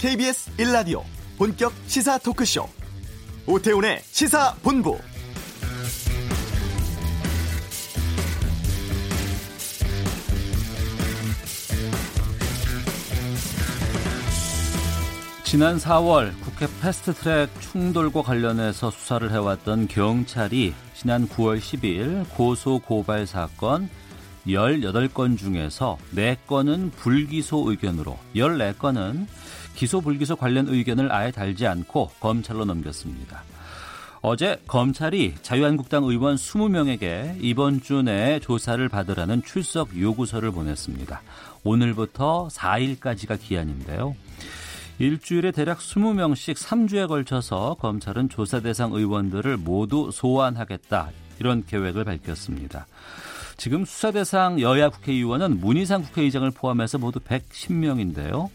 KBS 1라디오 본격 시사 토크쇼 오태훈의 시사본부. 지난 4월 국회 패스트트랙 충돌과 관련해서 수사를 해왔던 경찰이 지난 9월 10일 고소고발 사건 18건 중에서 4건은 불기소 의견으로, 14건은 기소 불기소 관련 의견을 아예 달지 않고 검찰로 넘겼습니다. 어제 검찰이 자유한국당 의원 20명에게 이번 주 내에 조사를 받으라는 출석 요구서를 보냈습니다. 오늘부터 4일까지가 기한인데요. 일주일에 대략 20명씩 3주에 걸쳐서 검찰은 조사 대상 의원들을 모두 소환하겠다, 이런 계획을 밝혔습니다. 지금 수사 대상 여야 국회의원은 문희상 국회의장을 포함해서 모두 110명인데요.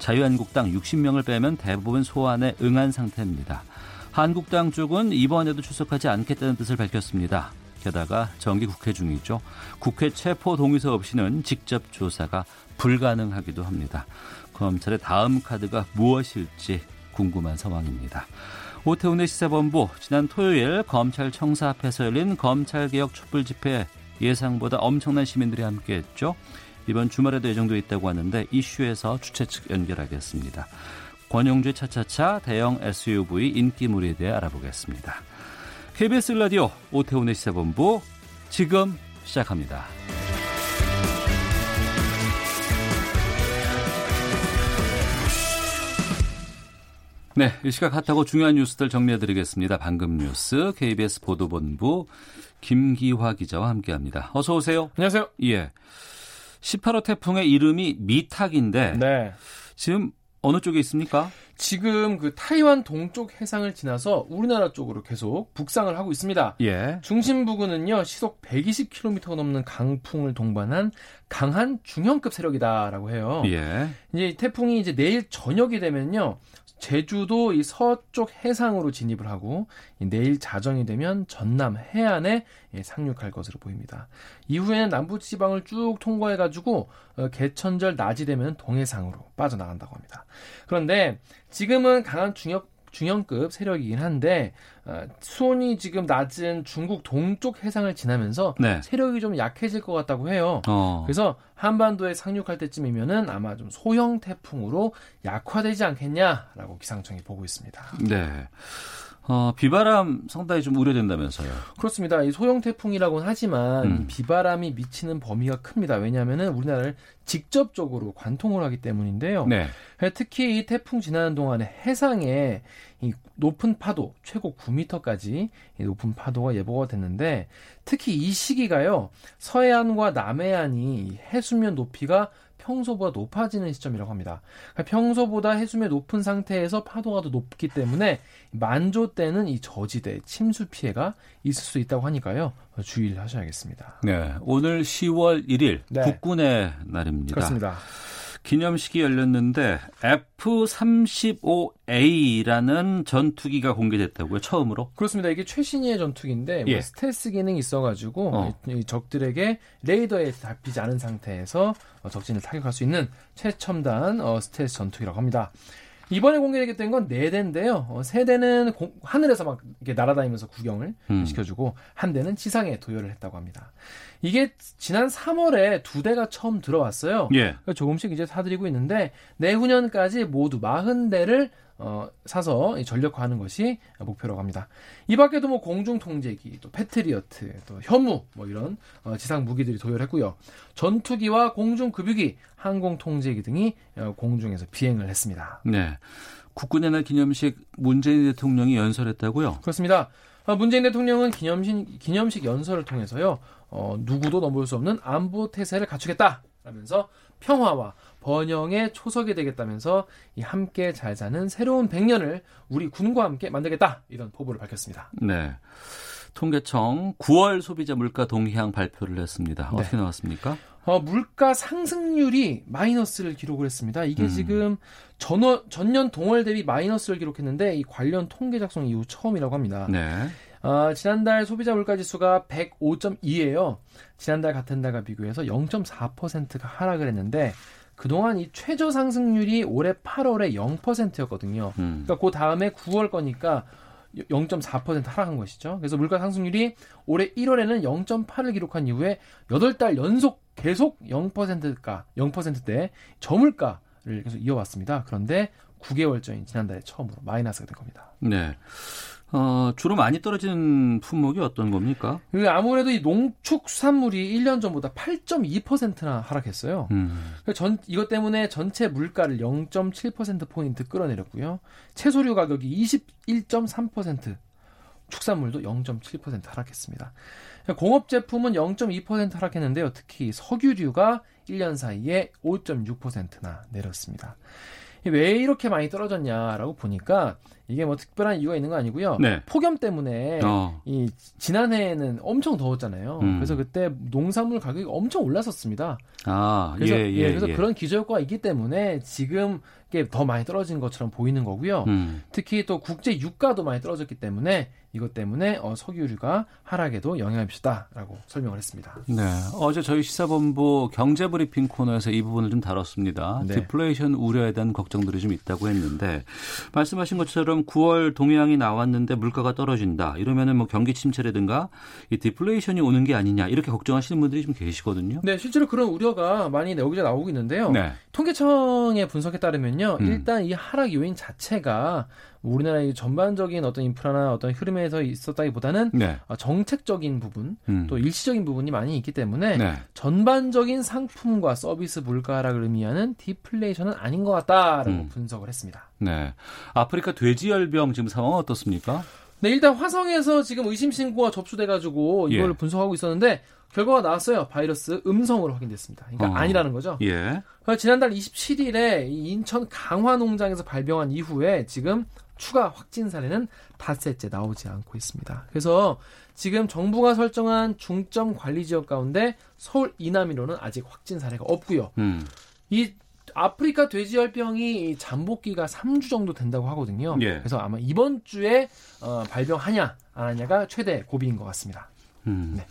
자유한국당 60명을 빼면 대부분 소환에 응한 상태입니다. 한국당 쪽은 이번에도 출석하지 않겠다는 뜻을 밝혔습니다. 게다가 정기 국회 중이죠. 국회 체포 동의서 없이는 직접 조사가 불가능하기도 합니다. 검찰의 다음 카드가 무엇일지 궁금한 상황입니다. 오태훈의 시사본부, 지난 토요일 검찰청사 앞에서 열린 검찰개혁 촛불집회, 예상보다 엄청난 시민들이 함께했죠. 이번 주말에도 예정돼 있다고 하는데 이슈에서 주최 측 연결하겠습니다. 권용주 차차차 대형 SUV 인기몰이에 대해 알아보겠습니다. KBS 라디오 오태훈의 시사본부 지금 시작합니다. 네, 이 시각 핫하고 중요한 뉴스들 정리해드리겠습니다. 방금 뉴스 KBS 보도본부 김기화 기자와 함께합니다. 어서 오세요. 안녕하세요. 예, 18호 태풍의 이름이 미탁인데 네. 지금 어느 쪽에 있습니까? 지금 그 타이완 동쪽 해상을 지나서 우리나라 쪽으로 계속 북상을 하고 있습니다. 예. 중심 부근은요, 시속 120km가 넘는 강풍을 동반한 강한 중형급 세력이다라고 해요. 예. 이제 태풍이 이제 내일 저녁이 되면요, 제주도 이 서쪽 해상으로 진입을 하고 내일 자정이 되면 전남 해안에 상륙할 것으로 보입니다. 이후에는 남부지방을 쭉 통과해가지고 개천절 낮이 되면 동해상으로 빠져나간다고 합니다. 그런데 지금은 강한 중형급 세력이긴 한데 수온이 지금 낮은 중국 동쪽 해상을 지나면서 네. 세력이 좀 약해질 것 같다고 해요. 그래서 한반도에 상륙할 때쯤이면은 아마 좀 소형 태풍으로 약화되지 않겠냐라고 기상청이 보고 있습니다. 네. 비바람 상당히 좀 우려된다면서요. 그렇습니다. 이 소형 태풍이라고는 하지만 이 비바람이 미치는 범위가 큽니다. 왜냐하면은 우리나라를 직접적으로 관통을 하기 때문인데요. 네. 특히 이 태풍 지나는 동안에 해상에 이 높은 파도, 최고 9m까지 높은 파도가 예보가 됐는데 특히 이 시기가요, 서해안과 남해안이 해수면 높이가 평소보다 높아지는 시점이라고 합니다. 평소보다 해수면 높은 상태에서 파도가 더 높기 때문에 만조 때는 이 저지대 침수 피해가 있을 수 있다고 하니까요. 주의를 하셔야겠습니다. 네, 오늘 10월 1일 네. 국군의 날입니다. 그렇습니다. 기념식이 열렸는데 F-35A라는 전투기가 공개됐다고요? 처음으로? 그렇습니다. 이게 최신의 전투기인데 예. 스텔스 기능이 있어가지고 적들에게 레이더에 잡히지 않은 상태에서 적진을 타격할 수 있는 최첨단 스텔스 전투기라고 합니다. 이번에 공개되게 된 건 4대인데요. 3대는 하늘에서 막 이렇게 날아다니면서 구경을 시켜주고 한 대는 지상에 도열을 했다고 합니다. 이게 지난 3월에 2대가 처음 들어왔어요. 예. 조금씩 이제 사들이고 있는데 내후년까지 모두 40대를 사서 전력화하는 것이 목표라고 합니다. 이 밖에도 뭐 공중 통제기, 또 패트리어트, 또 현무 뭐 이런 지상 무기들이 도열했고요. 전투기와 공중 급유기, 항공 통제기 등이 공중에서 비행을 했습니다. 네, 국군의 날 기념식 문재인 대통령이 연설했다고요? 그렇습니다. 문재인 대통령은 기념식 연설을 통해서요, 누구도 넘볼 수 없는 안보 태세를 갖추겠다라면서 평화와 번영의 초석이 되겠다면서 이 함께 잘 사는 새로운 100년을 우리 군과 함께 만들겠다, 이런 포부를 밝혔습니다. 네, 통계청 9월 소비자 물가 동향 발표를 했습니다. 어떻게 네. 나왔습니까? 물가 상승률이 마이너스를 기록을 했습니다. 이게 지금 전년 동월 대비 마이너스를 기록했는데 이 관련 통계 작성 이후 처음이라고 합니다. 네. 지난달 소비자 물가지수가 105.2예요. 지난달 같은 달과 비교해서 0.4%가 하락을 했는데 그동안 이 최저 상승률이 올해 8월에 0%였거든요. 그러니까 그 다음에 9월 거니까 0.4% 하락한 것이죠. 그래서 물가 상승률이 올해 1월에는 0.8을 기록한 이후에 8달 연속 계속 0%대 저물가를 계속 이어왔습니다. 그런데 9개월 전인 지난달에 처음으로 마이너스가 된 겁니다. 네. 주로 많이 떨어진 품목이 어떤 겁니까? 아무래도 이 농축수산물이 1년 전보다 8.2%나 하락했어요. 이것 때문에 전체 물가를 0.7%포인트 끌어내렸고요. 채소류 가격이 21.3%, 축산물도 0.7% 하락했습니다. 공업 제품은 0.2% 하락했는데요. 특히 석유류가 1년 사이에 5.6%나 내렸습니다. 왜 이렇게 많이 떨어졌냐라고 보니까 이게 뭐 특별한 이유가 있는 거 아니고요. 네. 폭염 때문에 이 지난해에는 엄청 더웠잖아요. 그래서 그때 농산물 가격이 엄청 올랐었습니다. 그래서 그런 기저효과가 있기 때문에 지금 이게 더 많이 떨어진 것처럼 보이는 거고요. 특히 또 국제 유가도 많이 떨어졌기 때문에 이것 때문에 석유류가 하락에도 영향을 미쳤다라고 설명을 했습니다. 네, 어제 저희 시사본부 경제브리핑 코너에서 이 부분을 좀 다뤘습니다. 네. 디플레이션 우려에 대한 걱정들이 좀 있다고 했는데 말씀하신 것처럼 9월 동향이 나왔는데 물가가 떨어진다. 이러면은 뭐 경기 침체라든가 이 디플레이션이 오는 게 아니냐 이렇게 걱정하시는 분들이 좀 계시거든요. 네, 실제로 그런 우려가 많이 여기저기 나오고 있는데요. 네. 통계청의 분석에 따르면 일단 이 하락 요인 자체가 우리나라의 전반적인 어떤 인프라나 어떤 흐름에서 있었다기보다는 네. 정책적인 부분 또 일시적인 부분이 많이 있기 때문에 네. 전반적인 상품과 서비스 물가 하락을 의미하는 디플레이션은 아닌 것 같다라고 분석을 했습니다. 네, 아프리카 돼지열병 지금 상황은 어떻습니까? 네, 일단 화성에서 지금 의심 신고가 접수돼가지고 이걸 분석하고 있었는데 결과가 나왔어요. 바이러스 음성으로 확인됐습니다. 그러니까 아니라는 거죠. 예. 지난달 27일에 인천 강화농장에서 발병한 이후에 지금 추가 확진 사례는 닷새째 나오지 않고 있습니다. 그래서 지금 정부가 설정한 중점 관리 지역 가운데 서울 이남이로는 아직 확진 사례가 없고요. 이 아프리카 돼지열병이 잠복기가 3주 정도 된다고 하거든요. 예. 그래서 아마 이번 주에 발병하냐 안 하냐가 최대 고비인 것 같습니다. 네.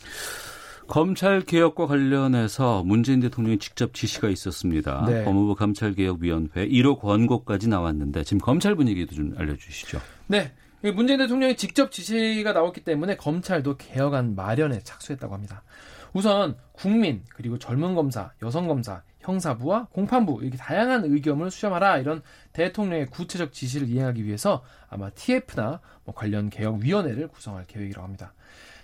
검찰개혁과 관련해서 문재인 대통령이 직접 지시가 있었습니다. 네. 법무부 감찰개혁위원회 1호 권고까지 나왔는데 지금 검찰 분위기도 좀 알려주시죠. 네. 문재인 대통령이 직접 지시가 나왔기 때문에 검찰도 개혁안 마련에 착수했다고 합니다. 우선 국민, 그리고 젊은 검사, 여성 검사, 형사부와 공판부 이렇게 다양한 의견을 수렴하라 이런 대통령의 구체적 지시를 이행하기 위해서 아마 TF나 뭐 관련 개혁위원회를 구성할 계획이라고 합니다.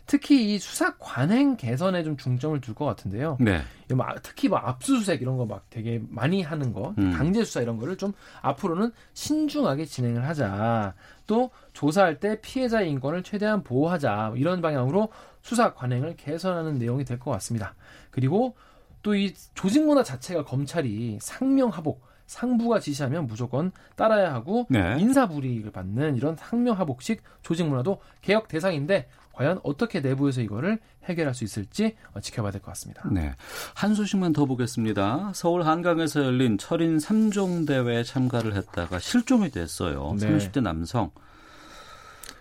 특히 이 수사 관행 개선에 좀 중점을 둘 것 같은데요. 네. 특히 막 압수수색 이런 거 막 되게 많이 하는 거, 강제 수사 이런 거를 좀 앞으로는 신중하게 진행을 하자. 또 조사할 때 피해자의 인권을 최대한 보호하자. 이런 방향으로 수사 관행을 개선하는 내용이 될 것 같습니다. 그리고 또 이 조직 문화 자체가 검찰이 상명하복, 상부가 지시하면 무조건 따라야 하고 네. 인사불이익을 받는 이런 상명하복식 조직 문화도 개혁 대상인데 과연 어떻게 내부에서 이거를 해결할 수 있을지 지켜봐야 될 것 같습니다. 네, 한 소식만 더 보겠습니다. 서울 한강에서 열린 철인 3종 대회에 참가를 했다가 실종이 됐어요. 네. 30대 남성.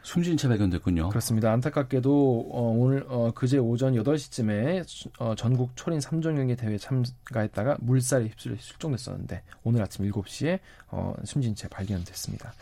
숨진 채 발견됐군요. 그렇습니다. 안타깝게도 오늘 그제 오전 8시쯤에 전국 철인 3종 경기 대회에 참가했다가 물살에 휩쓸려 실종됐었는데 오늘 아침 7시에 숨진 채 발견됐습니다.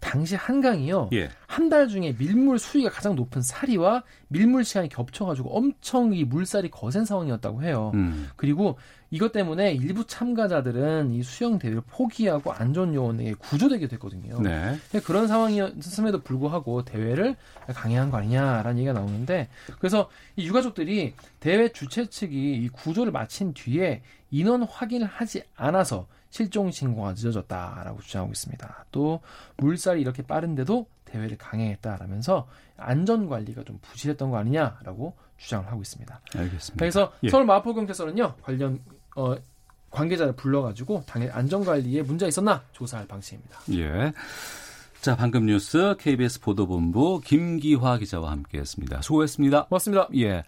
당시 한강이요. 예. 한 달 중에 밀물 수위가 가장 높은 사리와 밀물 시간이 겹쳐가지고 엄청 이 물살이 거센 상황이었다고 해요. 그리고 이것 때문에 일부 참가자들은 이 수영 대회를 포기하고 안전 요원에게 구조되게 됐거든요. 네. 그런 상황이었음에도 불구하고 대회를 강행한 거 아니냐라는 얘기가 나오는데 그래서 이 유가족들이 대회 주최 측이 이 구조를 마친 뒤에 인원 확인을 하지 않아서 실종 신고가 늦어졌다라고 주장하고 있습니다. 또 물살이 이렇게 빠른데도 대회를 강행했다라면서 안전관리가 좀 부실했던 거 아니냐라고 주장을 하고 있습니다. 알겠습니다. 그래서 서울 마포경찰서는요. 관련 관계자를 불러가지고 당일 안전관리에 문제가 있었나 조사할 방침입니다. 예. 자, 방금 뉴스 KBS 보도본부 김기화 기자와 함께했습니다. 수고했습니다. 고맙습니다. 예.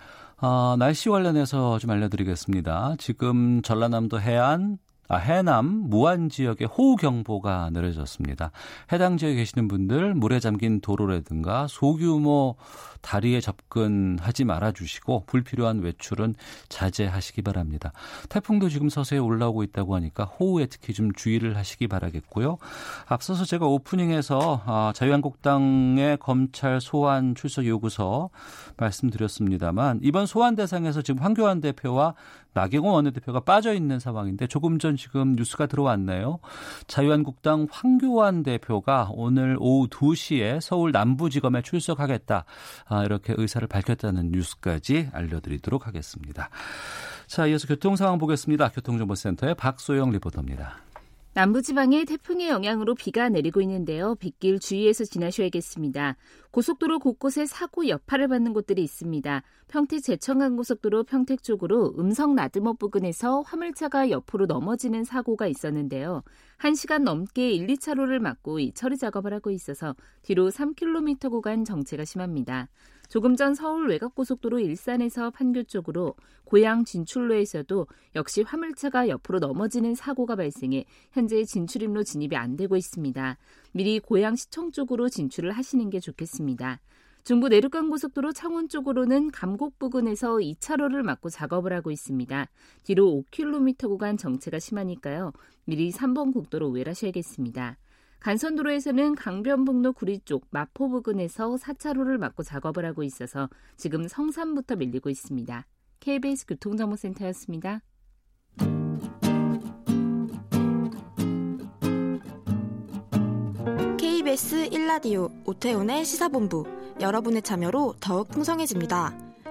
날씨 관련해서 좀 알려드리겠습니다. 지금 전라남도 해안 해남, 무안 지역에 호우경보가 내려졌습니다. 해당 지역에 계시는 분들 물에 잠긴 도로라든가 소규모 다리에 접근하지 말아주시고 불필요한 외출은 자제하시기 바랍니다. 태풍도 지금 서서히 올라오고 있다고 하니까 호우에 특히 좀 주의를 하시기 바라겠고요. 앞서서 제가 오프닝에서 자유한국당의 검찰 소환 출석 요구서 말씀드렸습니다만 이번 소환 대상에서 지금 황교안 대표와 나경원 원내대표가 빠져있는 상황인데 조금 전 지금 뉴스가 들어왔네요. 자유한국당 황교안 대표가 오늘 오후 2시에 서울 남부지검에 출석하겠다. 이렇게 의사를 밝혔다는 뉴스까지 알려드리도록 하겠습니다. 자, 이어서 교통 상황 보겠습니다. 교통정보센터의 박소영 리포터입니다. 남부지방에 태풍의 영향으로 비가 내리고 있는데요. 빗길 주의해서 지나셔야겠습니다. 고속도로 곳곳에 사고 여파를 받는 곳들이 있습니다. 평택 제천간고속도로 평택 쪽으로 음성 나들목 부근에서 화물차가 옆으로 넘어지는 사고가 있었는데요. 1시간 넘게 1, 2차로를 막고 이 처리 작업을 하고 있어서 뒤로 3km 구간 정체가 심합니다. 조금 전 서울 외곽고속도로 일산에서 판교 쪽으로 고양 진출로에서도 역시 화물차가 옆으로 넘어지는 사고가 발생해 현재 진출입로 진입이 안 되고 있습니다. 미리 고양 시청 쪽으로 진출을 하시는 게 좋겠습니다. 중부 내륙간고속도로 창원 쪽으로는 감곡 부근에서 2차로를 막고 작업을 하고 있습니다. 뒤로 5km 구간 정체가 심하니까요. 미리 3번 국도로 우회하셔야겠습니다. 간선도로에서는 강변북로 구리 쪽 마포 부근에서 4차로를 막고 작업을 하고 있어서 지금 성산부터 밀리고 있습니다. KBS 교통정보센터였습니다. KBS 1라디오 오태훈의 시사본부, 여러분의 참여로 더욱 풍성해집니다.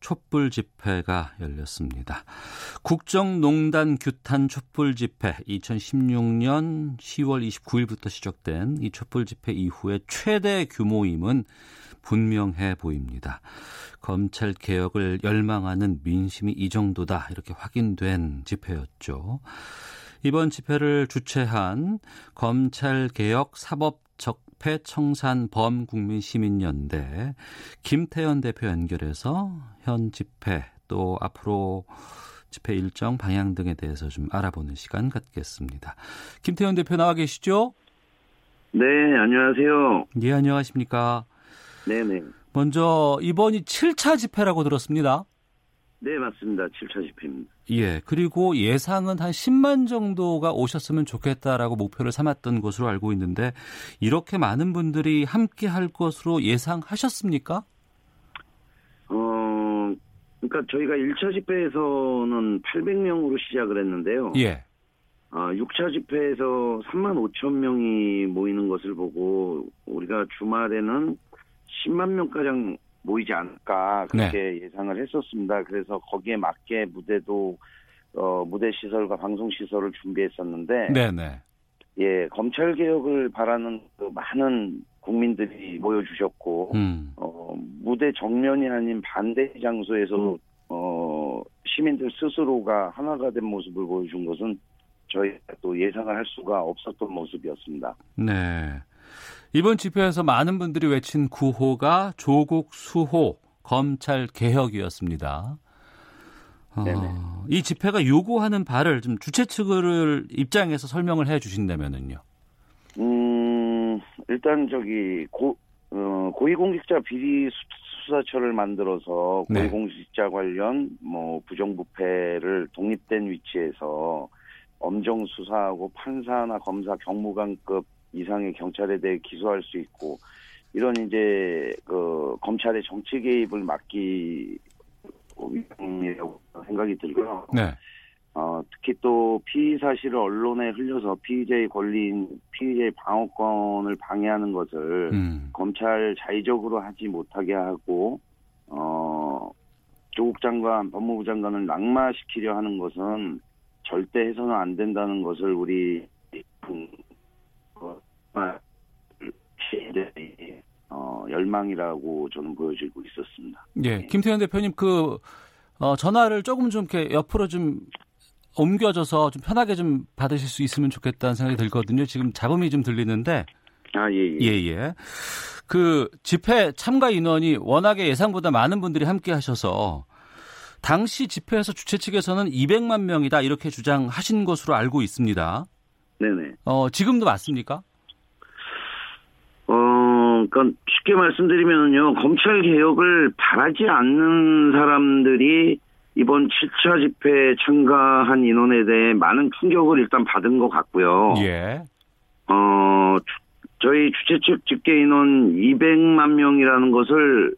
촛불 집회가 열렸습니다. 국정농단 규탄 촛불 집회, 2016년 10월 29일부터 시작된 이 촛불 집회 이후에 최대 규모임은 분명해 보입니다. 검찰 개혁을 열망하는 민심이 이 정도다, 이렇게 확인된 집회였죠. 이번 집회를 주최한 검찰개혁 사법적 패청산범국민시민연대 김태현 대표 연결해서 현 집회 또 앞으로 집회 일정 방향 등에 대해서 좀 알아보는 시간 갖겠습니다. 김태현 대표 나와 계시죠? 네, 안녕하세요. 네, 안녕하십니까? 네네. 먼저 이번이 7차 집회라고 들었습니다. 네, 맞습니다. 7차 집회입니다. 예, 그리고 예상은 한 10만 정도가 오셨으면 좋겠다라고 목표를 삼았던 것으로 알고 있는데 이렇게 많은 분들이 함께 할 것으로 예상하셨습니까? 그러니까 저희가 1차 집회에서는 800명으로 시작을 했는데요. 예. 6차 집회에서 3만 5천 명이 모이는 것을 보고 우리가 주말에는 10만 명가량 모이지 않을까 그렇게 네. 예상을 했었습니다. 그래서 거기에 맞게 무대도 무대 시설과 방송 시설을 준비했었는데, 네네. 예, 검찰 개혁을 바라는 그 많은 국민들이 모여주셨고, 무대 정면이 아닌 반대 장소에서 시민들 스스로가 하나가 된 모습을 보여준 것은 저희가 또 예상을 할 수가 없었던 모습이었습니다. 네. 이번 집회에서 많은 분들이 외친 구호가 조국 수호 검찰 개혁이었습니다. 이 집회가 요구하는 바를 좀 주최 측을 입장에서 설명을 해 주신다면은요. 일단 저기 고위공직자 비리 수사처를 만들어서 고위공직자 네. 관련 부정부패를 독립된 위치에서 엄정 수사하고 판사나 검사 경무관급 이상의 경찰에 대해 기소할 수 있고 이런 이제 그 검찰의 정치 개입을 막기 위함이라고 생각이 들고요. 네. 특히 또 피의 사실을 언론에 흘려서 피의자의 권리인 피의자의 방어권을 방해하는 것을 검찰 자의적으로 하지 못하게 하고 조국 장관, 법무부 장관을 낙마시키려 하는 것은 절대 해서는 안 된다는 것을 우리 열망이라고 저는 보여지고 있었습니다. 예, 김태현 대표님 그 전화를 조금 좀 이렇게 옆으로 좀 옮겨져서 좀 편하게 좀 받으실 수 있으면 좋겠다는 생각이 들거든요. 지금 잡음이 좀 들리는데. 아, 예, 예. 예, 예. 그 집회 참가 인원이 워낙에 예상보다 많은 분들이 함께 하셔서 당시 집회에서 주최 측에서는 200만 명이다 이렇게 주장하신 것으로 알고 있습니다. 네네. 지금도 맞습니까? 그러니까 쉽게 말씀드리면요. 검찰 개혁을 바라지 않는 사람들이 이번 7차 집회에 참가한 인원에 대해 많은 충격을 일단 받은 것 같고요. 예. 저희 주최 측 집계 인원 200만 명이라는 것을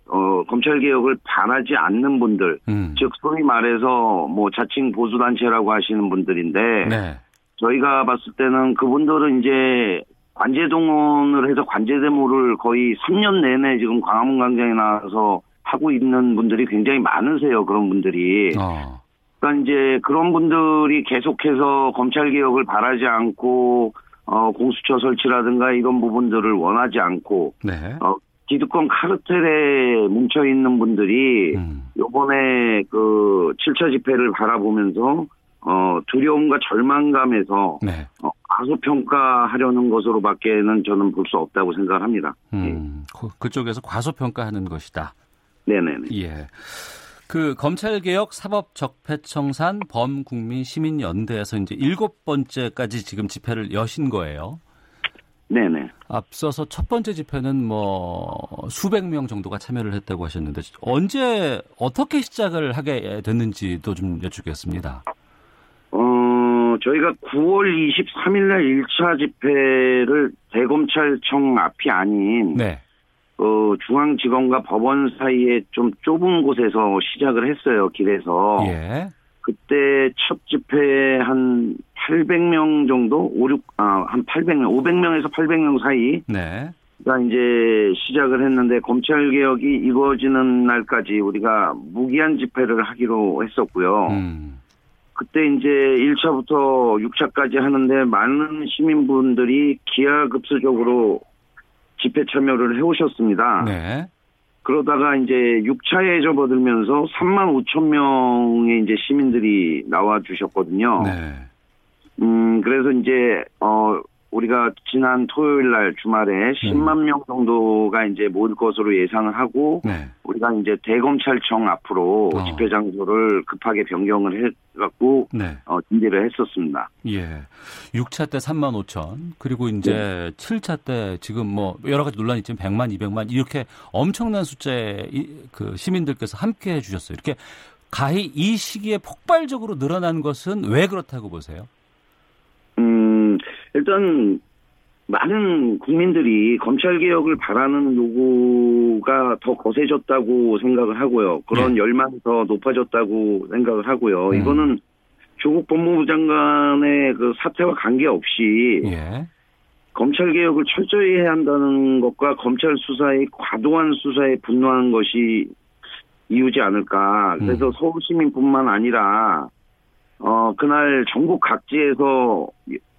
검찰 개혁을 바라지 않는 분들, 즉 소위 말해서 뭐 자칭 보수 단체라고 하시는 분들인데 네. 저희가 봤을 때는 그분들은 이제 관제동원을 해서 관제대모를 거의 3년 내내 지금 광화문 광장에 나와서 하고 있는 분들이 굉장히 많으세요. 그런 분들이. 그러니까 이제 그런 분들이 계속해서 검찰 개혁을 바라지 않고 공수처 설치라든가 이런 부분들을 원하지 않고 네. 기득권 카르텔에 뭉쳐 있는 분들이 이번에 그 7차 집회를 바라보면서 두려움과 절망감에서 네. 과소평가하려는 것으로밖에는 저는 볼 수 없다고 생각합니다. 예. 그쪽에서 과소평가하는 것이다. 네네네. 예. 그 검찰개혁 사법적폐청산 범국민시민연대에서 이제 7번째까지 지금 집회를 여신 거예요. 네네. 앞서서 첫 번째 집회는 뭐 수백 명 정도가 참여를 했다고 하셨는데 언제 어떻게 시작을 하게 됐는지도 좀 여쭙겠습니다. 저희가 9월 23일 날 1차 집회를 대검찰청 앞이 아닌 네. 중앙지검과 법원 사이에 좀 좁은 곳에서 시작을 했어요. 길에서. 예. 그때 첫 집회에 한 800명 정도? 500명에서 800명 사이. 네. 가 이제 시작을 했는데 검찰개혁이 이루어지는 날까지 우리가 무기한 집회를 하기로 했었고요. 그때 이제 1차부터 6차까지 하는데 많은 시민분들이 기하급수적으로 집회 참여를 해오셨습니다. 네. 그러다가 이제 6차에 접어들면서 3만 5천 명의 이제 시민들이 나와주셨거든요. 네. 그래서 이제, 우리가 지난 토요일 날 주말에 10만 명 정도가 이제 모일 것으로 예상을 하고, 네. 우리가 이제 대검찰청 앞으로 집회 장소를 급하게 변경을 해갖고, 네. 준비를 했었습니다. 예. 6차 때 3만 5천, 그리고 이제 네. 7차 때 지금 뭐 여러 가지 논란이 있지만 100만, 200만 이렇게 엄청난 숫자의 그 시민들께서 함께 해주셨어요. 이렇게 가히 이 시기에 폭발적으로 늘어난 것은 왜 그렇다고 보세요? 일단 많은 국민들이 검찰개혁을 바라는 요구가 더 거세졌다고 생각을 하고요. 그런 네. 열망이 더 높아졌다고 생각을 하고요. 이거는 조국 법무부 장관의 그 사태와 관계없이 예. 검찰개혁을 철저히 해야 한다는 것과 검찰 수사의 과도한 수사에 분노하는 것이 이유지 않을까. 그래서 서울시민뿐만 아니라 그날 전국 각지에서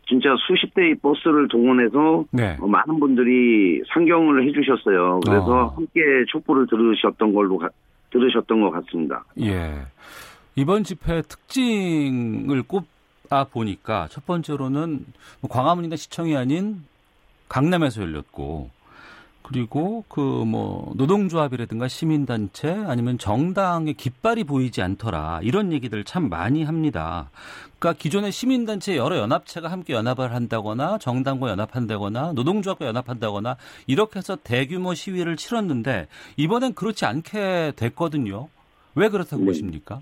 진짜 수십 대의 버스를 동원해서 네. 많은 분들이 상경을 해주셨어요. 그래서 함께 촛불을 들으셨던 것 같습니다. 예, 이번 집회 특징을 꼽아 보니까 첫 번째로는 광화문이나 시청이 아닌 강남에서 열렸고, 그리고 그 뭐 노동조합이라든가 시민단체 아니면 정당의 깃발이 보이지 않더라 이런 얘기들 참 많이 합니다. 그러니까 기존의 시민단체 여러 연합체가 함께 연합을 한다거나 정당과 연합한다거나 노동조합과 연합한다거나 이렇게 해서 대규모 시위를 치렀는데 이번엔 그렇지 않게 됐거든요. 왜 그렇다고 네. 보십니까?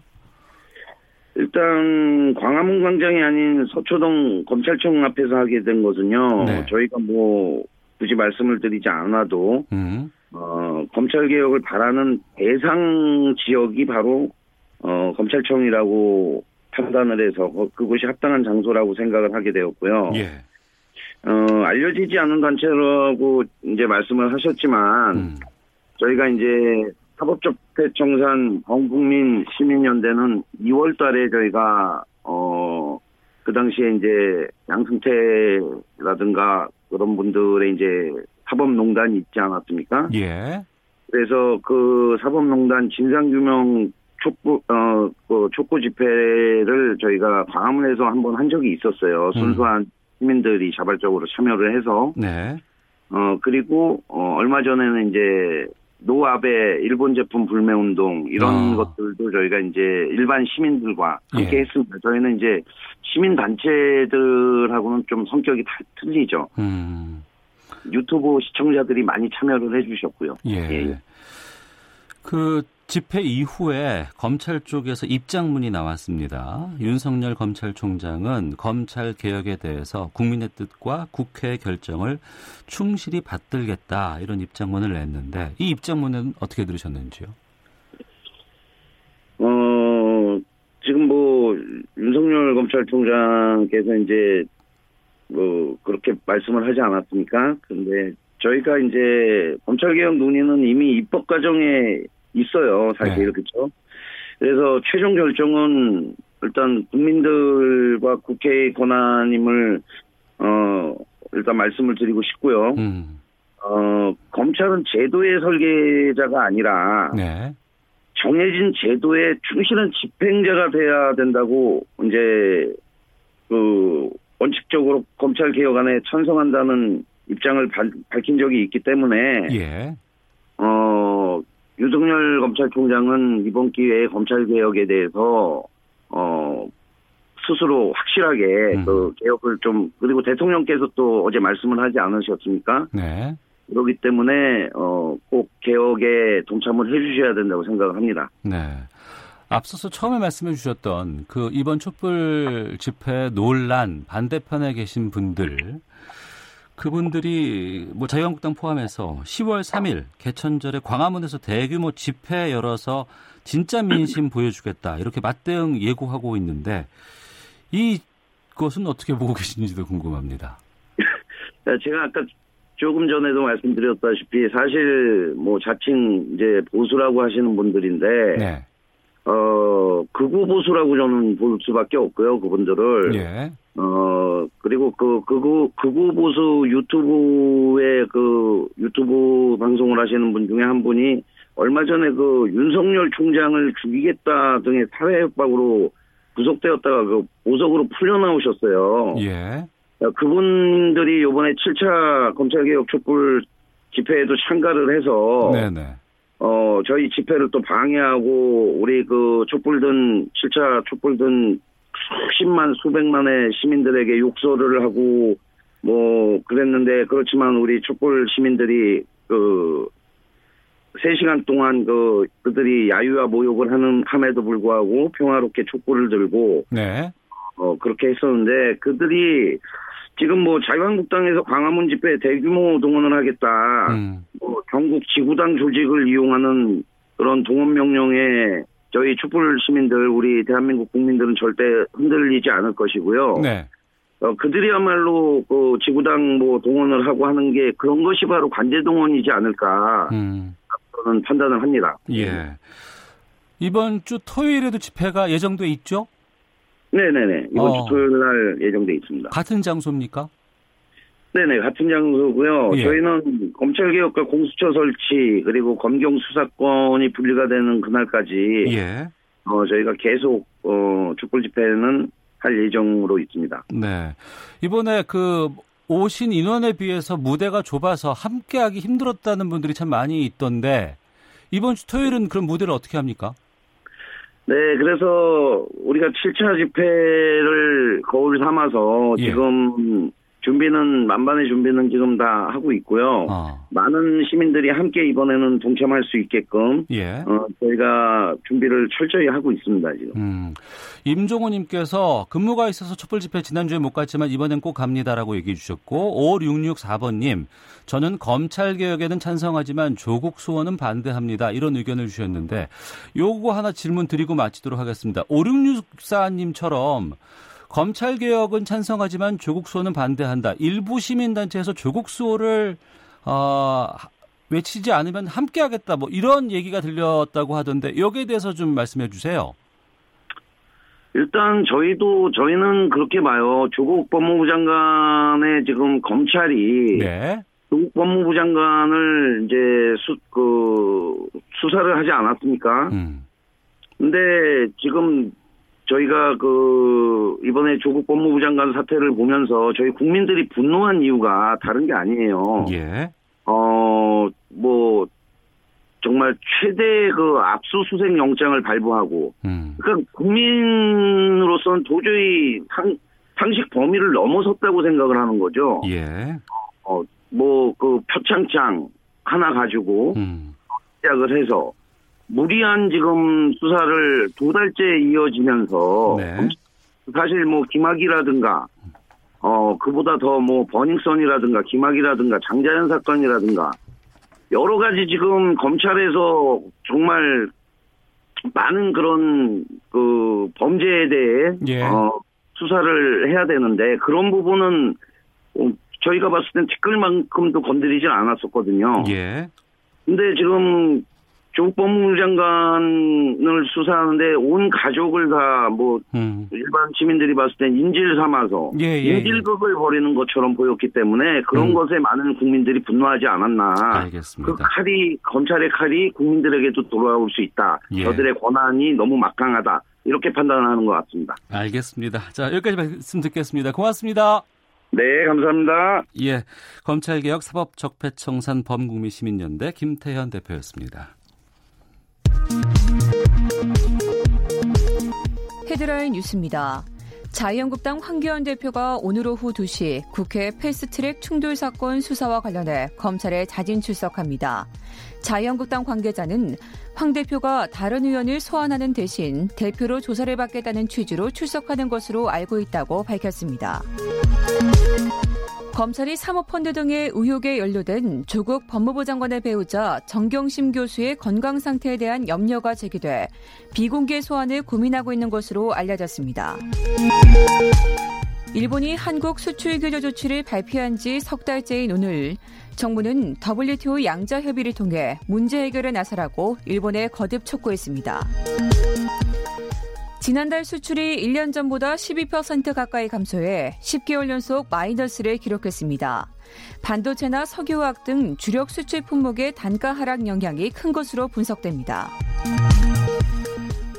일단 광화문 광장이 아닌 서초동 검찰청 앞에서 하게 된 것은요. 네. 저희가 뭐 굳이 말씀을 드리지 않아도 검찰개혁을 바라는 대상 지역이 바로 검찰청이라고 판단을 해서 그곳이 합당한 장소라고 생각을 하게 되었고요. 예. 알려지지 않은 단체라고 이제 말씀을 하셨지만 저희가 이제 사법적폐청산 범국민 시민연대는 2월 달에 저희가 그 당시에 이제 양승태라든가 그런 분들의 이제 사법농단이 있지 않았습니까? 예. 그래서 그 사법농단 진상규명 촉구 집회를 저희가 광화문에서 한 적이 있었어요. 순수한 시민들이 자발적으로 참여를 해서. 네. 그리고 얼마 전에는 이제 노아베 일본 제품 불매 운동 이런 것들도 저희가 이제 일반 시민들과 함께 예. 했습니다. 저희는 이제 시민 단체들하고는 좀 성격이 다 틀리죠. 유튜브 시청자들이 많이 참여를 해주셨고요. 예. 예. 그 집회 이후에 검찰 쪽에서 입장문이 나왔습니다. 윤석열 검찰총장은 검찰 개혁에 대해서 국민의 뜻과 국회의 결정을 충실히 받들겠다 이런 입장문을 냈는데 이 입장문은 어떻게 들으셨는지요? 지금 뭐 윤석열 검찰총장께서 이제 뭐 그렇게 말씀을 하지 않았습니까? 그런데 저희가 이제 검찰 개혁 논의는 이미 입법 과정에 있어요, 사실. 네. 그렇죠. 그래서 최종 결정은 일단 국민들과 국회의 권한임을 일단 말씀을 드리고 싶고요. 검찰은 제도의 설계자가 아니라 네. 정해진 제도에 충실한 집행자가 돼야 된다고 이제 그 원칙적으로 검찰 개혁안에 찬성한다는 입장을 밝힌 적이 있기 때문에 예. 윤석열 검찰총장은 이번 기회에 검찰개혁에 대해서 스스로 확실하게 그 개혁을 좀 그리고 대통령께서 또 어제 말씀을 하지 않으셨습니까? 네. 그렇기 때문에 꼭 개혁에 동참을 해주셔야 된다고 생각을 합니다. 네. 앞서서 처음에 말씀해 주셨던 그 이번 촛불 집회 논란 반대편에 계신 분들 그분들이 뭐 자유한국당 포함해서 10월 3일 개천절에 광화문에서 대규모 집회 열어서 진짜 민심 보여주겠다 이렇게 맞대응 예고하고 있는데 이것은 어떻게 보고 계신지도 궁금합니다. 제가 아까 조금 전에도 말씀드렸다시피 사실 뭐 자칭 이제 보수라고 하시는 분들인데 네. 극우 보수라고 저는 볼 수밖에 없고요 그분들을. 예. 그리고 극우 보수 유튜브에 그 유튜브 방송을 하시는 분 중에 한 분이 얼마 전에 그 윤석열 총장을 죽이겠다 등의 살해협박으로 구속되었다가 그 보석으로 풀려나오셨어요. 예. 그분들이 이번에 7차 검찰개혁 촛불 집회에도 참가를 해서. 네네. 저희 집회를 또 방해하고 우리 그 촛불 든 7차 촛불 든 수십만 수백만의 시민들에게 욕설을 하고 뭐 그랬는데 그렇지만 우리 촛불 시민들이 그 3시간 동안 그들이 야유와 모욕을 함에도 불구하고 평화롭게 촛불을 들고 네. 그렇게 했었는데 그들이 지금 뭐 자유한국당에서 광화문 집회 대규모 동원을 하겠다. 뭐 전국 지구당 조직을 이용하는 그런 동원 명령에 저희 촛불 시민들, 우리 대한민국 국민들은 절대 흔들리지 않을 것이고요. 네. 그들이야말로 그 지구당 뭐 동원을 하고 하는 게 그런 것이 바로 관제 동원이지 않을까 저는 판단을 합니다. 예. 이번 주 토요일에도 집회가 예정돼 있죠? 네네네. 이번 주 토요일 날 예정돼 있습니다. 같은 장소입니까? 네네. 같은 장소고요. 예. 저희는 검찰개혁과 공수처 설치 그리고 검경 수사권이 분리가 되는 그날까지 예. 저희가 계속 촛불 집회는 할 예정으로 있습니다. 네. 이번에 그 오신 인원에 비해서 무대가 좁아서 함께하기 힘들었다는 분들이 참 많이 있던데 이번 주 토요일은 그럼 무대를 어떻게 합니까? 네, 그래서 우리가 7차 집회를 거울 삼아서 예. 지금 준비는 만반의 준비는 지금 다 하고 있고요. 많은 시민들이 함께 이번에는 동참할 수 있게끔 예. 저희가 준비를 철저히 하고 있습니다. 지금. 임종호님께서 근무가 있어서 촛불 집회 지난주에 못 갔지만 이번엔 꼭 갑니다라고 얘기해 주셨고 5664번님 저는 검찰개혁에는 찬성하지만 조국 수원은 반대합니다. 이런 의견을 주셨는데 요거 하나 질문 드리고 마치도록 하겠습니다. 5664님처럼 검찰개혁은 찬성하지만 조국 수호는 반대한다. 일부 시민단체에서 조국 수호를 외치지 않으면 함께하겠다. 뭐 이런 얘기가 들렸다고 하던데 여기에 대해서 좀 말씀해 주세요. 일단 저희는 그렇게 봐요. 조국 법무부 장관의 지금 검찰이 네. 조국 법무부 장관을 이제 수사를 하지 않았습니까? 근데 지금 저희가 이번에 조국 법무부 장관 사태를 보면서 저희 국민들이 분노한 이유가 다른 게 아니에요. 예. 정말 최대 압수수색 영장을 발부하고, 그러니까 국민으로서는 도저히 상식 범위를 넘어섰다고 생각을 하는 거죠. 예. 표창장 하나 가지고 시작을 해서 무리한 지금 수사를 두 달째 이어지면서 네. 사실 김학이라든가 그보다 더 버닝썬이라든가 김학이라든가 장자연 사건이라든가. 여러 가지 지금 검찰에서 정말 많은 그런 범죄에 대해 예. 수사를 해야 되는데 그런 부분은 저희가 봤을 땐 티끌만큼도 건드리지 않았었거든요. 예. 근데 지금 조국 법무부 장관을 수사하는데 온 가족을 다 일반 시민들이 봤을 땐 인질 삼아서 인질극을 벌이는 것처럼 보였기 때문에 그런 것에 많은 국민들이 분노하지 않았나. 알겠습니다. 검찰의 칼이 국민들에게도 돌아올 수 있다. 예. 저들의 권한이 너무 막강하다. 이렇게 판단하는 것 같습니다. 알겠습니다. 자, 여기까지 말씀 듣겠습니다. 고맙습니다. 네, 감사합니다. 예, 검찰개혁 사법적폐청산 범국민시민연대 김태현 대표였습니다. 헤드라인 뉴스입니다. 자유한국당 황교안 대표가 오늘 오후 2시 국회 패스트트랙 충돌 사건 수사와 관련해 검찰에 자진 출석합니다. 자유한국당 관계자는 황 대표가 다른 의원을 소환하는 대신 대표로 조사를 받겠다는 취지로 출석하는 것으로 알고 있다고 밝혔습니다. 검찰이 사모펀드 등의 의혹에 연루된 조국 법무부 장관의 배우자 정경심 교수의 건강 상태에 대한 염려가 제기돼 비공개 소환을 고민하고 있는 것으로 알려졌습니다. 일본이 한국 수출 규제 조치를 발표한 지 석 달째인 오늘 정부는 WTO 양자 협의를 통해 문제 해결에 나서라고 일본에 거듭 촉구했습니다. 지난달 수출이 1년 전보다 12% 가까이 감소해 10개월 연속 마이너스를 기록했습니다. 반도체나 석유화학 등 주력 수출 품목의 단가 하락 영향이 큰 것으로 분석됩니다.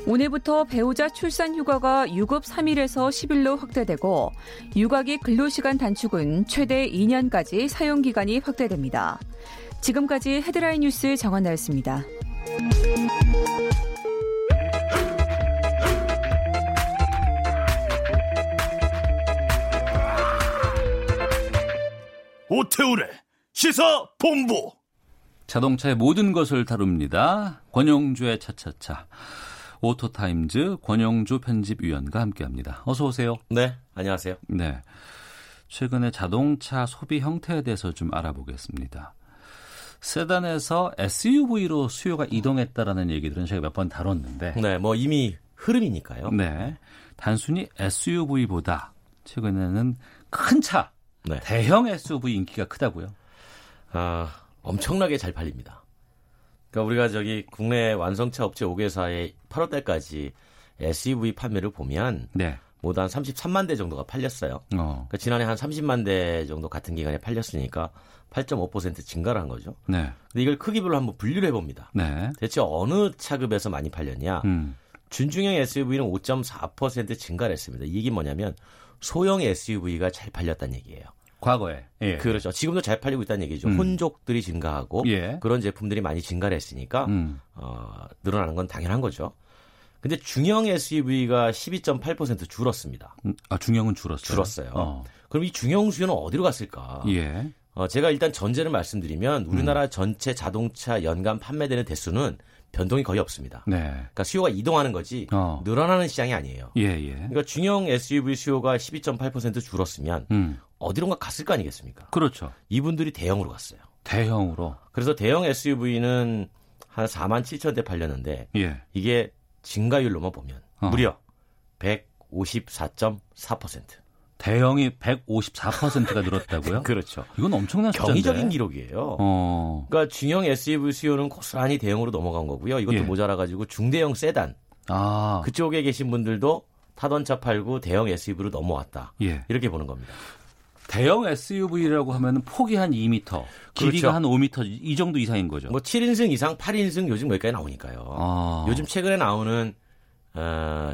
오늘부터 배우자 출산 휴가가 유급 3일에서 10일로 확대되고 육아기 근로시간 단축은 최대 2년까지 사용기간이 확대됩니다. 지금까지 헤드라인 뉴스 정원나였습니다. 오태훈의 시사본부. 자동차의 모든 것을 다룹니다. 권용주의 차차차. 오토타임즈 권용주 편집위원과 함께합니다. 어서 오세요. 네, 안녕하세요. 네, 최근에 자동차 소비 형태에 대해서 좀 알아보겠습니다. 세단에서 SUV로 수요가 이동했다라는 얘기들은 제가 몇 번 다뤘는데, 네, 이미 흐름이니까요. 네, 단순히 SUV보다 최근에는 큰 차. 네. 대형 SUV 인기가 크다고요? 엄청나게 잘 팔립니다. 그러니까 우리가 국내 완성차 업체 5개사의 8월 달까지 SUV 판매를 보면 네. 모두 한 33만 대 정도가 팔렸어요. 그러니까 지난해 한 30만 대 정도 같은 기간에 팔렸으니까 8.5% 증가를 한 거죠. 네. 근데 이걸 크기별로 한번 분류를 해봅니다. 네. 대체 어느 차급에서 많이 팔렸냐? 준중형 SUV는 5.4% 증가를 했습니다. 이게 뭐냐면 소형 SUV가 잘 팔렸다는 얘기예요. 과거에. 예. 그렇죠. 지금도 잘 팔리고 있다는 얘기죠. 혼족들이 증가하고 예. 그런 제품들이 많이 증가를 했으니까 늘어나는 건 당연한 거죠. 근데 중형 SUV가 12.8% 줄었습니다. 아, 중형은 줄었어요. 그럼 이 중형 수요는 어디로 갔을까? 예. 제가 일단 전제를 말씀드리면 우리나라 전체 자동차 연간 판매되는 대수는 변동이 거의 없습니다. 네. 그러니까 수요가 이동하는 거지 늘어나는 시장이 아니에요. 예. 그러니까 중형 SUV 수요가 12.8% 줄었으면 어디론가 갔을 거 아니겠습니까? 그렇죠. 이분들이 대형으로 갔어요. 대형으로. 그래서 대형 SUV는 한 4만 7천 대 팔렸는데 예. 이게 증가율로만 보면 무려 154.4%. 대형이 154%가 늘었다고요? 그렇죠. 이건 엄청난 숫자인데. 경이적인 기록이에요. 그러니까 중형 SUV 수요는 고스란히 대형으로 넘어간 거고요. 이것도 모자라가지고 중대형 세단. 그쪽에 계신 분들도 타던차 팔고 대형 SUV로 넘어왔다. 예. 이렇게 보는 겁니다. 대형 SUV라고 하면 폭이 한 2m, 길이가 그렇죠. 한 5m 이 정도 이상인 거죠. 뭐 7인승 이상, 8인승 요즘 몇 개 나오니까요. 아. 요즘 최근에 나오는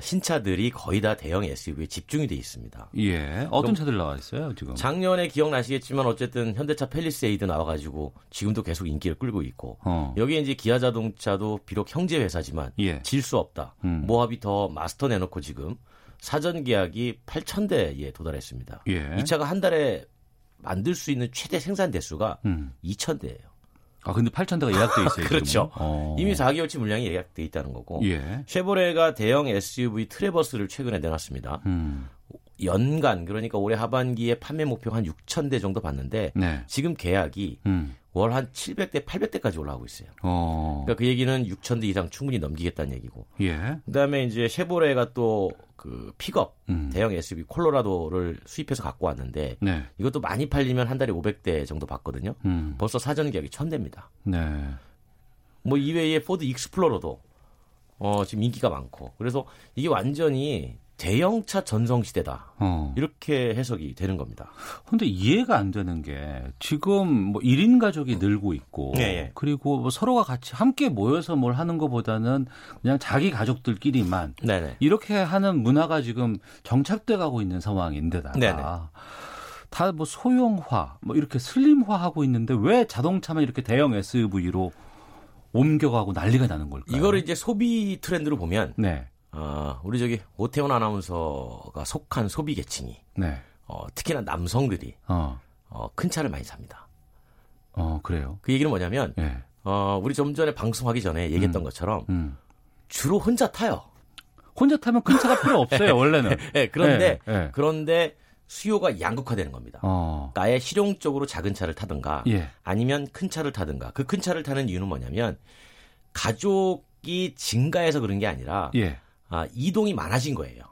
신차들이 거의 다 대형 SUV에 집중이 돼 있습니다. 예. 어떤 차들 나와 있어요, 지금? 작년에 기억나시겠지만 어쨌든 현대차 팰리세이드 나와 가지고 지금도 계속 인기를 끌고 있고. 여기에 이제 기아 자동차도 비록 형제 회사지만 질 수 없다. 모하비 더 마스터 내놓고 지금 사전 계약이 8,000대에 도달했습니다. 예. 이 차가 한 달에 만들 수 있는 최대 생산 대수가 2,000대예요. 아, 근데 8,000대가 예약돼 있어요. 그렇죠. 이미 4개월치 물량이 예약돼 있다는 거고. 예. 쉐보레가 대형 SUV 트래버스를 최근에 내놨습니다. 연간 그러니까 올해 하반기에 판매 목표 한 6,000대 정도 봤는데 네. 지금 계약이 월 한 700대, 800대까지 올라오고 있어요. 그러니까 그 얘기는 6,000대 이상 충분히 넘기겠다는 얘기고. 예. 그다음에 이제 쉐보레가 또 그 픽업 대형 SUV 콜로라도를 수입해서 갖고 왔는데 네. 이것도 많이 팔리면 한 달에 500대 정도 받거든요. 벌써 사전 계약이 1,000대입니다. 네. 뭐 이외에 포드 익스플로러도 지금 인기가 많고. 그래서 이게 완전히 대형차 전성시대다. 이렇게 해석이 되는 겁니다. 그런데 이해가 안 되는 게 지금 뭐 1인 가족이 늘고 있고 네. 그리고 뭐 서로가 같이 함께 모여서 뭘 하는 것보다는 그냥 자기 가족들끼리만 네네. 이렇게 하는 문화가 지금 정착돼 가고 있는 상황인데다가 네네. 다 뭐 소형화 뭐 이렇게 슬림화하고 있는데 왜 자동차만 이렇게 대형 SUV로 옮겨가고 난리가 나는 걸까요? 이거를 이제 소비 트렌드로 보면 네. 우리 저기 오태훈 아나운서가 속한 소비 계층이 네. 특히나 남성들이 큰 차를 많이 삽니다. 그래요? 그 얘기는 뭐냐면 네. 우리 좀 전에 방송하기 전에 얘기했던 것처럼 주로 혼자 타요. 혼자 타면 큰 차가 필요 없어요. 원래는. 네, 그런데 수요가 양극화되는 겁니다. 그러니까 아예 실용적으로 작은 차를 타든가 예. 아니면 큰 차를 타든가. 그 큰 차를 타는 이유는 뭐냐면 가족이 증가해서 그런 게 아니라 예. 이동이 많아진 거예요.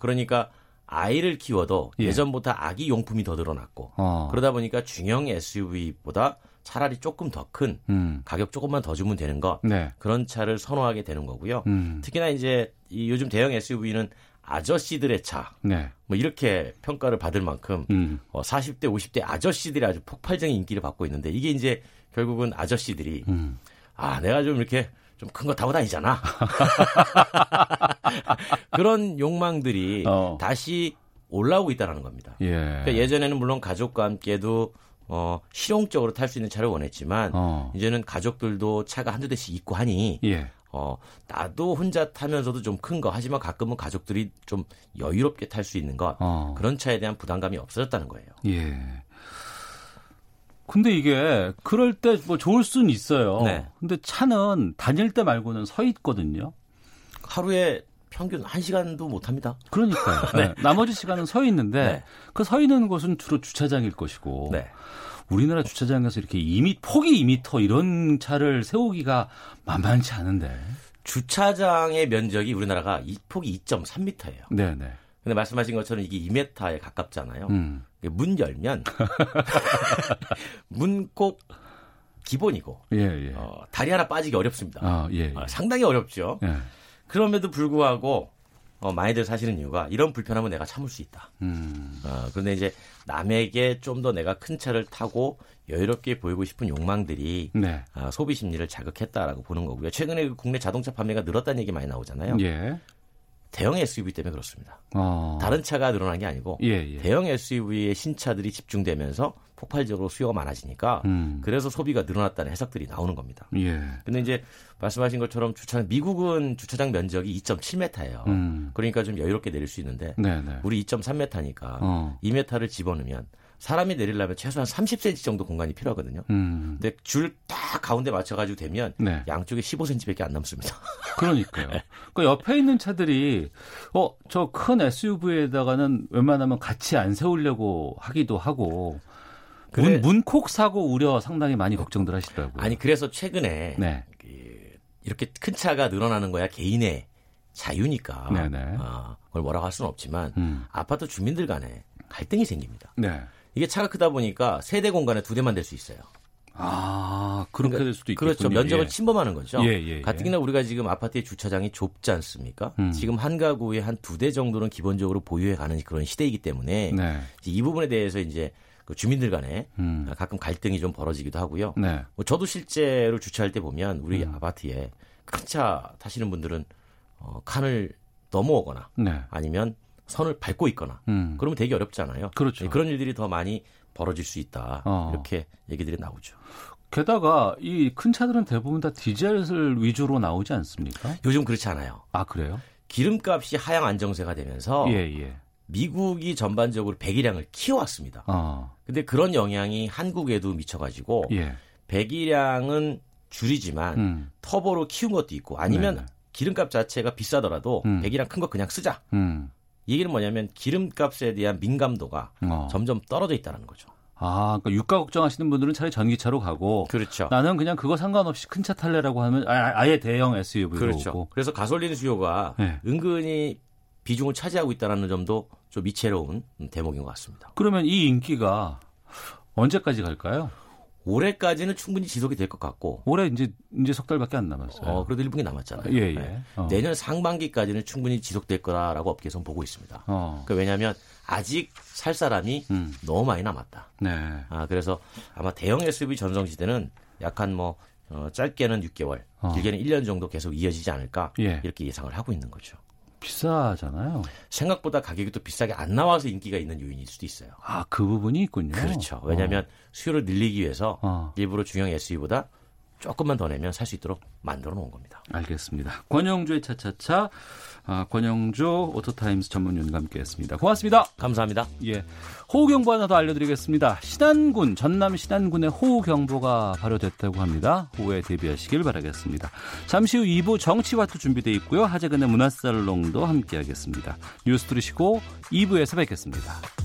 그러니까 아이를 키워도 예. 예전보다 아기 용품이 더 늘어났고 그러다 보니까 중형 SUV보다 차라리 조금 더 큰 가격 조금만 더 주면 되는 것 네. 그런 차를 선호하게 되는 거고요. 특히나 이제 요즘 대형 SUV는 아저씨들의 차 네. 뭐 이렇게 평가를 받을 만큼 40대 50대 아저씨들이 아주 폭발적인 인기를 받고 있는데 이게 이제 결국은 아저씨들이 내가 좀 이렇게 좀 큰 거 타고 다니잖아. 그런 욕망들이 다시 올라오고 있다는 겁니다. 예. 그러니까 예전에는 물론 가족과 함께도 실용적으로 탈 수 있는 차를 원했지만 이제는 가족들도 차가 한두 대씩 있고 하니 예. 나도 혼자 타면서도 좀 큰 거 하지만 가끔은 가족들이 좀 여유롭게 탈 수 있는 것 그런 차에 대한 부담감이 없어졌다는 거예요. 예. 근데 이게 그럴 때 뭐 좋을 수는 있어요. 네. 근데 차는 다닐 때 말고는 서 있거든요. 하루에 평균 1시간도 못 합니다. 그러니까요. 네. 나머지 시간은 서 있는데 네. 그 서 있는 곳은 주로 주차장일 것이고 네. 우리나라 주차장에서 이렇게 폭이 2m 이런 차를 세우기가 만만치 않은데. 주차장의 면적이 우리나라가 폭이 2.3m예요. 네네. 근데 말씀하신 것처럼 이게 2m에 가깝잖아요. 문 열면 문 꼭 기본이고 예, 예. 다리 하나 빠지기 어렵습니다. 예. 상당히 어렵죠. 예. 그럼에도 불구하고 많이들 사시는 이유가 이런 불편함은 내가 참을 수 있다. 그런데 이제 남에게 좀 더 내가 큰 차를 타고 여유롭게 보이고 싶은 욕망들이 네. 소비 심리를 자극했다라고 보는 거고요. 최근에 국내 자동차 판매가 늘었다는 얘기 많이 나오잖아요. 예. 대형 SUV 때문에 그렇습니다. 다른 차가 늘어난 게 아니고 예, 예. 대형 SUV의 신차들이 집중되면서 폭발적으로 수요가 많아지니까 그래서 소비가 늘어났다는 해석들이 나오는 겁니다. 그런데 예. 이제 말씀하신 것처럼 미국은 주차장 면적이 2.7m예요. 그러니까 좀 여유롭게 내릴 수 있는데 네네. 우리 2.3m니까 2m를 집어넣으면 사람이 내리려면 최소한 30cm 정도 공간이 필요하거든요. 근데 줄 딱 가운데 맞춰가지고 되면 네. 양쪽에 15cm밖에 안 남습니다. 그러니까요. 네. 그 옆에 있는 차들이 저 큰 SUV에다가는 웬만하면 같이 안 세우려고 하기도 하고 그래. 문콕 사고 우려 상당히 많이 걱정들 하시더라고요. 아니 그래서 최근에 네. 이렇게 큰 차가 늘어나는 거야 개인의 자유니까 그걸 뭐라고 할 수는 없지만 아파트 주민들 간에 갈등이 생깁니다. 네. 이게 차가 크다 보니까 3대 공간에 2대만 댈 수 있어요. 아, 그렇게 될 수도 있겠군요. 그렇죠. 면적을 침범하는 거죠. 가뜩이나 우리가 지금 아파트의 주차장이 좁지 않습니까? 지금 한 가구에 한 2대 정도는 기본적으로 보유해 가는 그런 시대이기 때문에 네. 이 부분에 대해서 이제 그 주민들 간에 가끔 갈등이 좀 벌어지기도 하고요. 네. 뭐 저도 실제로 주차할 때 보면 우리 아파트에 큰 차 타시는 분들은 칸을 넘어오거나 네. 아니면 선을 밟고 있거나 그러면 되게 어렵잖아요. 그렇죠. 그런 일들이 더 많이 벌어질 수 있다. 이렇게 얘기들이 나오죠. 게다가 이 큰 차들은 대부분 다 디젤 위주로 나오지 않습니까? 요즘 그렇지 않아요. 아, 그래요? 기름값이 하향 안정세가 되면서 미국이 전반적으로 배기량을 키워왔습니다. 근데 그런 영향이 한국에도 미쳐가지고 배기량은 줄이지만 터보로 키운 것도 있고 아니면 기름값 자체가 비싸더라도 배기량 큰 거 그냥 쓰자. 이 얘기는 뭐냐면 기름값에 대한 민감도가 점점 떨어져 있다는 거죠. 아, 그러니까 유가 걱정하시는 분들은 차라리 전기차로 가고 그렇죠. 나는 그냥 그거 상관없이 큰 차 탈래라고 하면 아예 대형 SUV로 그렇죠. 오고. 그래서 가솔린 수요가 은근히 비중을 차지하고 있다는 점도 좀 미채로운 대목인 것 같습니다. 그러면 이 인기가 언제까지 갈까요? 올해까지는 충분히 지속이 될 것 같고 올해 이제 석 달밖에 안 남았어요. 그래도 1분기 남았잖아요. 내년 상반기까지는 충분히 지속될 거라고 업계에서는 보고 있습니다. 그러니까 왜냐하면 아직 살 사람이 너무 많이 남았다. 네. 아, 그래서 아마 대형 SUV 전성시대는 약한 짧게는 6개월, 길게는 1년 정도 계속 이어지지 않을까 이렇게 예상을 하고 있는 거죠. 비싸잖아요. 생각보다 가격이 또 비싸게 안 나와서 인기가 있는 요인일 수도 있어요. 아, 그 부분이 있군요. 그렇죠. 왜냐하면 수요를 늘리기 위해서 일부러 중형 SUV보다 조금만 더 내면 살 수 있도록 만들어 놓은 겁니다. 알겠습니다. 권영주의 차차차, 권영주 오토타임스 전문위원과 함께했습니다. 고맙습니다. 감사합니다. 호우경보 하나 더 알려드리겠습니다. 신안군, 전남 신안군에 호우경보가 발효됐다고 합니다. 호우에 대비하시길 바라겠습니다. 잠시 후 2부 정치와도 준비되어 있고요. 하재근의 문화살롱도 함께하겠습니다. 뉴스 들으시고 2부에서 뵙겠습니다.